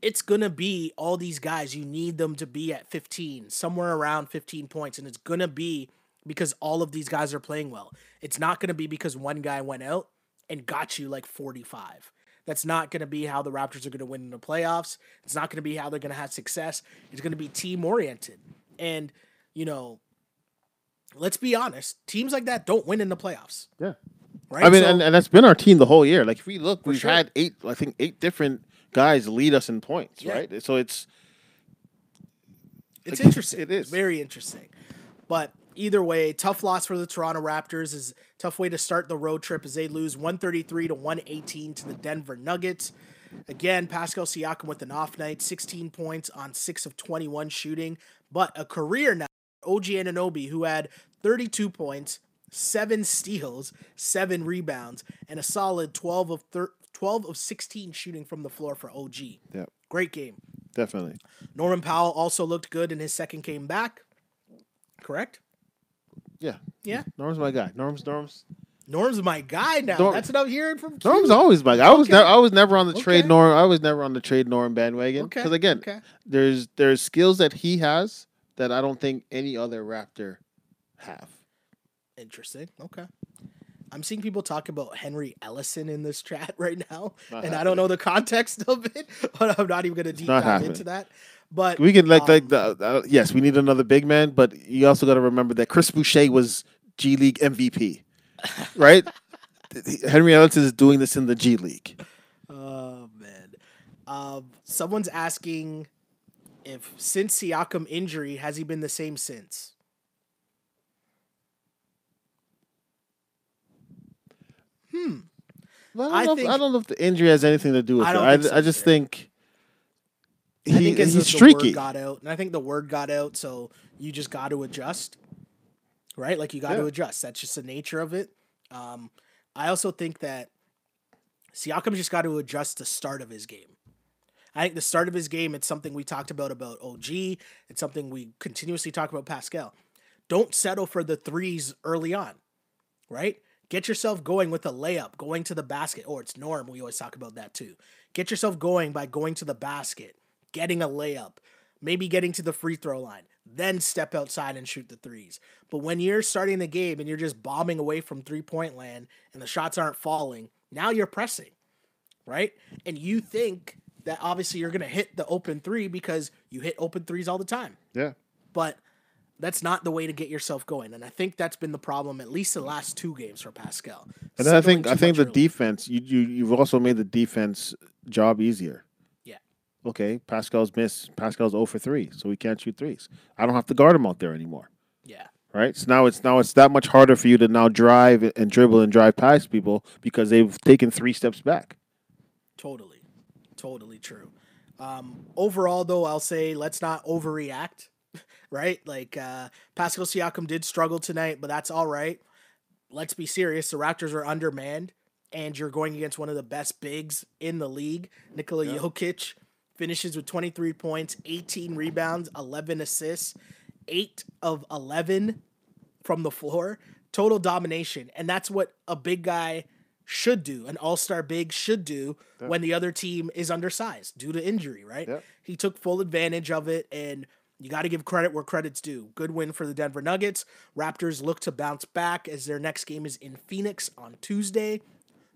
It's going to be all these guys. You need them to be at fifteen, somewhere around fifteen points. And it's going to be because all of these guys are playing well. It's not going to be because one guy went out and got you like forty-five. That's not going to be how the Raptors are going to win in the playoffs. It's not going to be how they're going to have success. It's going to be team-oriented. And, you know, let's be honest. Teams like that don't win in the playoffs. Yeah. Right? I mean, so, and, and that's been our team the whole year. Like, if we look, we've sure. had eight, I think, eight different guys lead us in points, yeah. right? So it's... It's like, interesting. It is. It's very interesting. But... Either way, tough loss for the Toronto Raptors, is a tough way to start the road trip as they lose one thirty-three to one eighteen to the Denver Nuggets. Again, Pascal Siakam with an off night, sixteen points on six of twenty-one shooting, but a career night. O G Anunoby, who had thirty-two points, seven steals, seven rebounds, and a solid twelve of sixteen shooting from the floor for O G. Yeah. Great game. Definitely. Norman Powell also looked good in his second game back. Correct? Yeah. Yeah. Norm's my guy. Norm's Norm's. Norm's my guy now. Norm. That's what I'm hearing from Q. Norm's always my guy. I was okay. never I was never on the okay. trade Norm. I was never on the trade Norm bandwagon. Because okay. again, okay. there's there's skills that he has that I don't think any other Raptor have. Interesting. Okay. I'm seeing people talk about Henry Ellison in this chat right now. Not and happening. I don't know the context of it, but I'm not even gonna deep dive happening. into that. But we can like um, like the uh, yes, we need another big man, but you also got to remember that Chris Boucher was G League M V P, right? Henry Ellison is doing this in the G League. Oh man, um, someone's asking if since Siakam injury has he been the same since? Hmm. Well, I don't I know. Think, if, I don't know if the injury has anything to do with I it. I, so I just either. think. I he, think it's he's streaky. The word got out, and I think the word got out, so you just got to adjust, right? Like you got yeah. to adjust. That's just the nature of it. Um, I also think that Siakam just got to adjust the start of his game. I think the start of his game, it's something we talked about about O G. It's something we continuously talk about Pascal. Don't settle for the threes early on, right? Get yourself going with a layup, going to the basket. Or oh, it's Norm. We always talk about that too. Get yourself going by going to the basket. getting a layup, maybe getting to the free throw line, then step outside and shoot the threes. But when you're starting the game and you're just bombing away from three-point land and the shots aren't falling, now you're pressing, right? And you think that obviously you're going to hit the open three because you hit open threes all the time. Yeah. But that's not the way to get yourself going. And I think that's been the problem, at least the last two games for Pascal. And then I think I think the early. defense, you, you, you've also made the defense job easier. Okay, Pascal's missed. Pascal's zero for three, so we can't shoot threes. I don't have to guard him out there anymore. Yeah. Right? So now it's now it's that much harder for you to now drive and dribble and drive past people because they've taken three steps back. Totally. Totally true. Um, overall, though, I'll say let's not overreact, right? Like uh, Pascal Siakam did struggle tonight, but that's all right. Let's be serious. The Raptors are undermanned, and you're going against one of the best bigs in the league, Nikola yeah. Jokic. Finishes with twenty-three points, eighteen rebounds, eleven assists, eight of eleven from the floor. Total domination. And that's what a big guy should do, an all-star big should do yeah. when the other team is undersized due to injury, right? Yeah. He took full advantage of it, and you got to give credit where credit's due. Good win for the Denver Nuggets. Raptors look to bounce back as their next game is in Phoenix on Tuesday.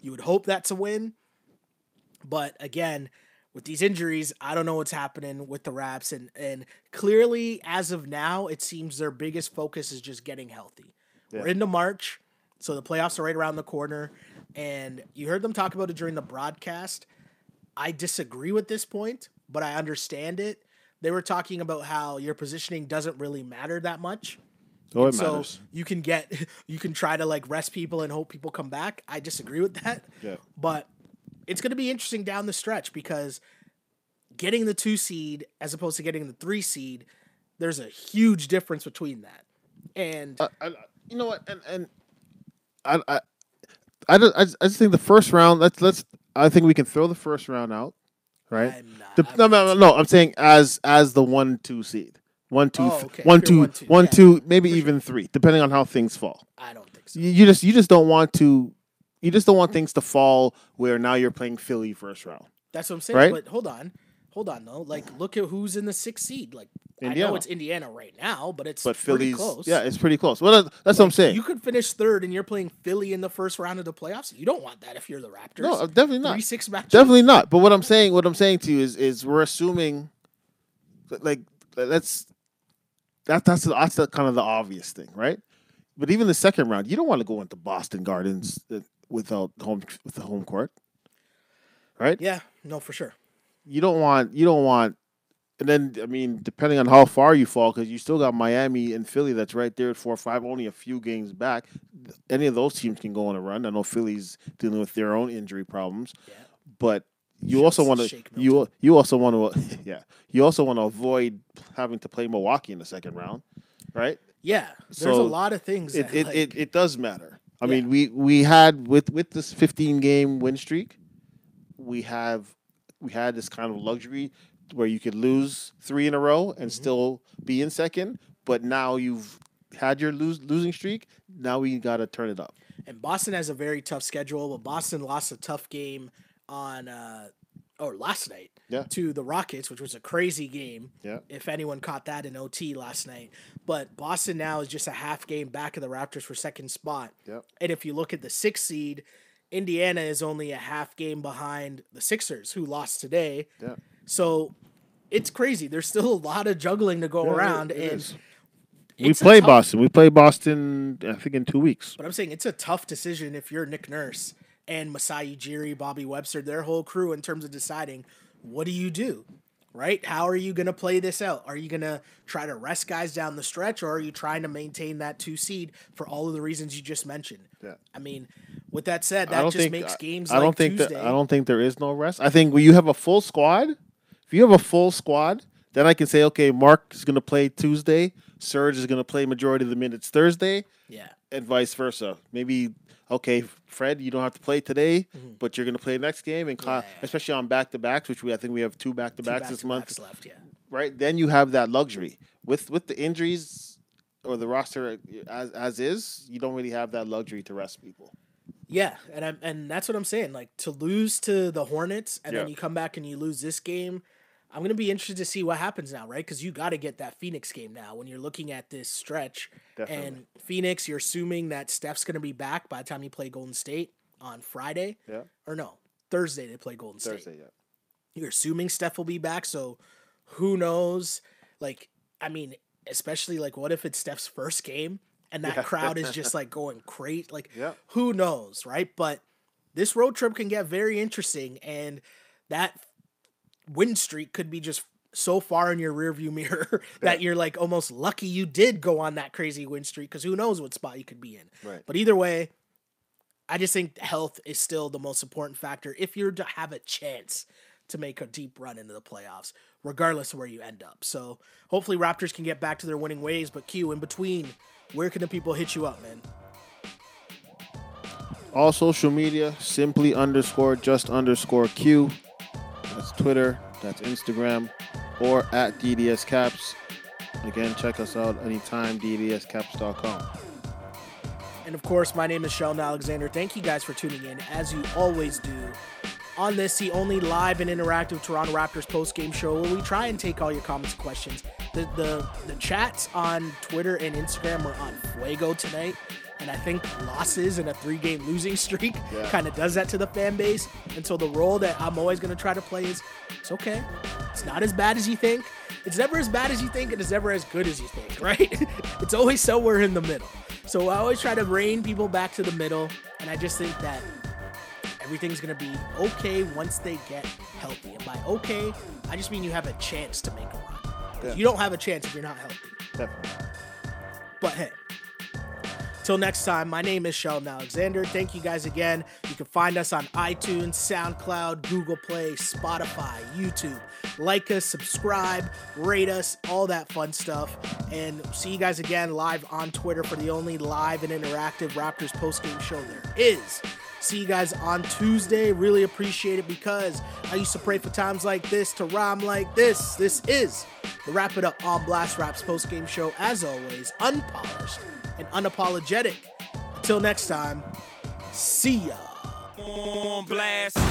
You would hope that's a win. But again, with these injuries, I don't know what's happening with the Raps. And, and clearly, as of now, it seems their biggest focus is just getting healthy. Yeah. We're into March, so the playoffs are right around the corner. And you heard them talk about it during the broadcast. I disagree with this point, but I understand it. They were talking about how your positioning doesn't really matter that much. Oh, it so matters. you can get, you can try to like rest people and hope people come back. I disagree with that. Yeah. But it's going to be interesting down the stretch because getting the two seed as opposed to getting the three seed, there's a huge difference between that. And uh, I, you know what? And and I I I just, I just think the first round. Let's let's. I think we can throw the first round out, right? I'm not, the, I'm no, no, no, no. I'm saying as as the one two seed, one two, oh, okay. one, two, one, two, one, yeah. two, maybe For even sure. three, depending on how things fall. I don't think so. You, you just you just don't want to. You just don't want things to fall where now you're playing Philly first round. That's what I'm saying. Right? But hold on. Hold on, though. Like, look at who's in the sixth seed. Like, Indiana. I know it's Indiana right now, but it's but pretty Philly's, close. Yeah, it's pretty close. Well, that's like, what I'm saying. You could finish third, and you're playing Philly in the first round of the playoffs. You don't want that if you're the Raptors. No, definitely not. three six matchup. Definitely not. But what I'm saying, what I'm saying to you is, is we're assuming, like, that's that, that's that's kind of the obvious thing, right? But even the second round, you don't want to go into Boston Gardens. The, Without home with the home court, right? Yeah, no, for sure. You don't want you don't want, and then I mean, depending on how far you fall, because you still got Miami and Philly that's right there at four or five, only a few games back. Any of those teams can go on a run. I know Philly's dealing with their own injury problems, yeah. but you Just also want to you you also want to yeah you also want to avoid having to play Milwaukee in the second round, right? Yeah, there's so a lot of things. It that, it, like... it it does matter. I mean, yeah. we, we had with, with this fifteen game win streak, we have we had this kind of luxury where you could lose three in a row and mm-hmm. still be in second. But now you've had your lose, losing streak. Now we got to turn it up. And Boston has a very tough schedule. But Boston lost a tough game on uh, or last night yeah. to the Rockets, which was a crazy game. Yeah. If anyone caught that in O T last night. But Boston now is just a half game back of the Raptors for second spot. Yep. And if you look at the sixth seed, Indiana is only a half game behind the Sixers, who lost today. Yep. So it's crazy. There's still a lot of juggling to go yeah, around. It, it and we play Boston. We play Boston, I think, in two weeks. But I'm saying it's a tough decision if you're Nick Nurse and Masai Ujiri, Bobby Webster, their whole crew in terms of deciding what do you do. Right? How are you going to play this out? Are you going to try to rest guys down the stretch, or are you trying to maintain that two seed for all of the reasons you just mentioned? Yeah. I mean, with that said, that just think, makes games I, I like don't think Tuesday. That, I don't think there is no rest. I think when you have a full squad, if you have a full squad, then I can say, okay, Mark is going to play Tuesday. Serge is going to play majority of the minutes Thursday. Yeah. And vice versa. Maybe, okay, Fred, you don't have to play today, mm-hmm. but you're going to play next game, and Kyle, yeah, yeah. especially on back-to-backs, which we I think we have two back-to-backs this month. Left, yeah. Right? Then you have that luxury. With with the injuries or the roster as as is, you don't really have that luxury to rest people. Yeah, and I'm and that's what I'm saying. Like to lose to the Hornets, and yeah. then you come back and you lose this game. I'm going to be interested to see what happens now, right? Because you got to get that Phoenix game now when you're looking at this stretch. Definitely. And Phoenix, you're assuming that Steph's going to be back by the time you play Golden State on Friday. Yeah. Or no, Thursday they play Golden Thursday, State. Thursday, yeah. You're assuming Steph will be back, so who knows? Like, I mean, especially, like, what if it's Steph's first game and that yeah. crowd is just, like, going crazy? Like, yeah. who knows, right? But this road trip can get very interesting, and that win streak could be just so far in your rearview mirror that you're, like, almost lucky you did go on that crazy win streak because who knows what spot you could be in. Right. But either way, I just think health is still the most important factor if you're to have a chance to make a deep run into the playoffs, regardless of where you end up. So hopefully Raptors can get back to their winning ways. But Q, in between, where can the people hit you up, man? All social media, simply underscore just underscore Q. That's Twitter, that's Instagram, or at D D S Caps. Again, check us out anytime, D D S Caps dot com. And of course, my name is Sheldon Alexander. Thank you guys for tuning in, as you always do. On this, the only live and interactive Toronto Raptors post-game show where we try and take all your comments and questions. The, the the chats on Twitter and Instagram are on fuego tonight, and I think losses and a three-game losing streak yeah. kind of does that to the fan base. And so the role that I'm always going to try to play is, it's okay. It's not as bad as you think. It's never as bad as you think, and it's never as good as you think, right? It's always somewhere in the middle. So I always try to rein people back to the middle, and I just think that everything's going to be okay once they get healthy. And by okay, I just mean you have a chance to make a run. Yeah. You don't have a chance if you're not healthy. Definitely. But hey, till next time, my name is Sheldon Alexander. Thank you guys again. You can find us on iTunes, SoundCloud, Google Play, Spotify, YouTube. Like us, subscribe, rate us, all that fun stuff. And see you guys again live on Twitter for the only live and interactive Raptors postgame show there is. See you guys on Tuesday. Really appreciate it because I used to pray for times like this to rhyme like this. This is the Wrap It Up on Blast Raps postgame show, as always, unpolished and unapologetic. Until next time, see ya. On Blast.